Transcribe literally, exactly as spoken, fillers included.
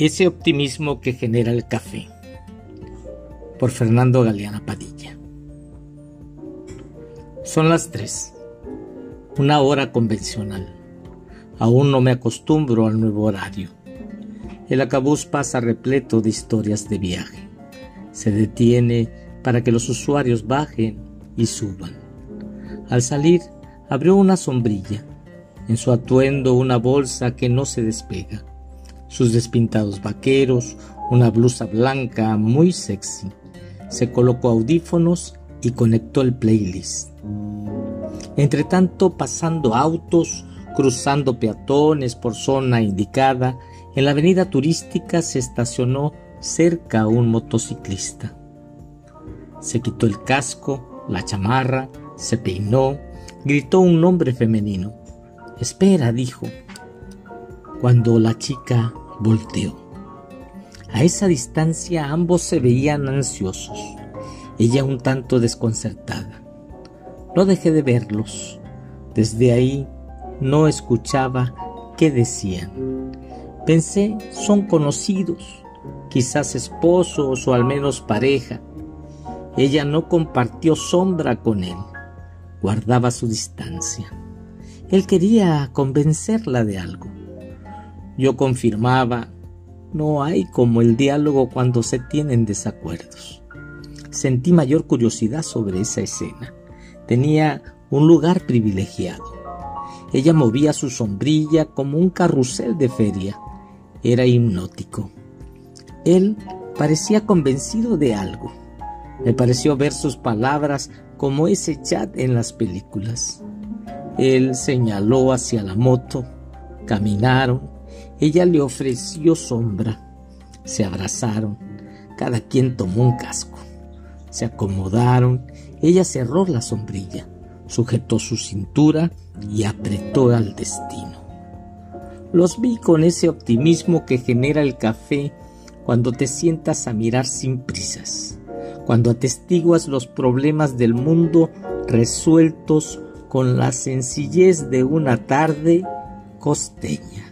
Ese optimismo que genera el café, por Fernando Galeana Padilla. Son las tres, una hora convencional. Aún no me acostumbro al nuevo horario. El acabús pasa repleto de historias de viaje. Se detiene para que los usuarios bajen y suban. Al salir, abrió una sombrilla. En su atuendo, una bolsa que no se despega. Sus despintados vaqueros, una blusa blanca muy sexy. Se colocó audífonos y conectó el playlist. Entretanto, pasando autos, cruzando peatones por zona indicada, en la avenida turística se estacionó cerca un motociclista. Se quitó el casco, la chamarra, se peinó, gritó un nombre femenino. «Espera», dijo, cuando la chica volteó. A esa distancia ambos se veían ansiosos, ella un tanto desconcertada. No dejé de verlos. Desde ahí no escuchaba qué decían. Pensé, son conocidos, quizás esposos o al menos pareja. Ella no compartió sombra con él, guardaba su distancia. Él quería convencerla de algo. Yo confirmaba, no hay como el diálogo cuando se tienen desacuerdos. Sentí mayor curiosidad sobre esa escena. Tenía un lugar privilegiado. Ella movía su sombrilla como un carrusel de feria. Era hipnótico. Él parecía convencido de algo. Me pareció ver sus palabras como ese chat en las películas. Él señaló hacia la moto. Caminaron. Ella le ofreció sombra. Se abrazaron. Cada quien tomó un casco. Se acomodaron. Ella cerró la sombrilla, sujetó su cintura y apretó al destino. Los vi con ese optimismo que genera el café cuando te sientas a mirar sin prisas, cuando atestiguas los problemas del mundo resueltos con la sencillez de una tarde costeña.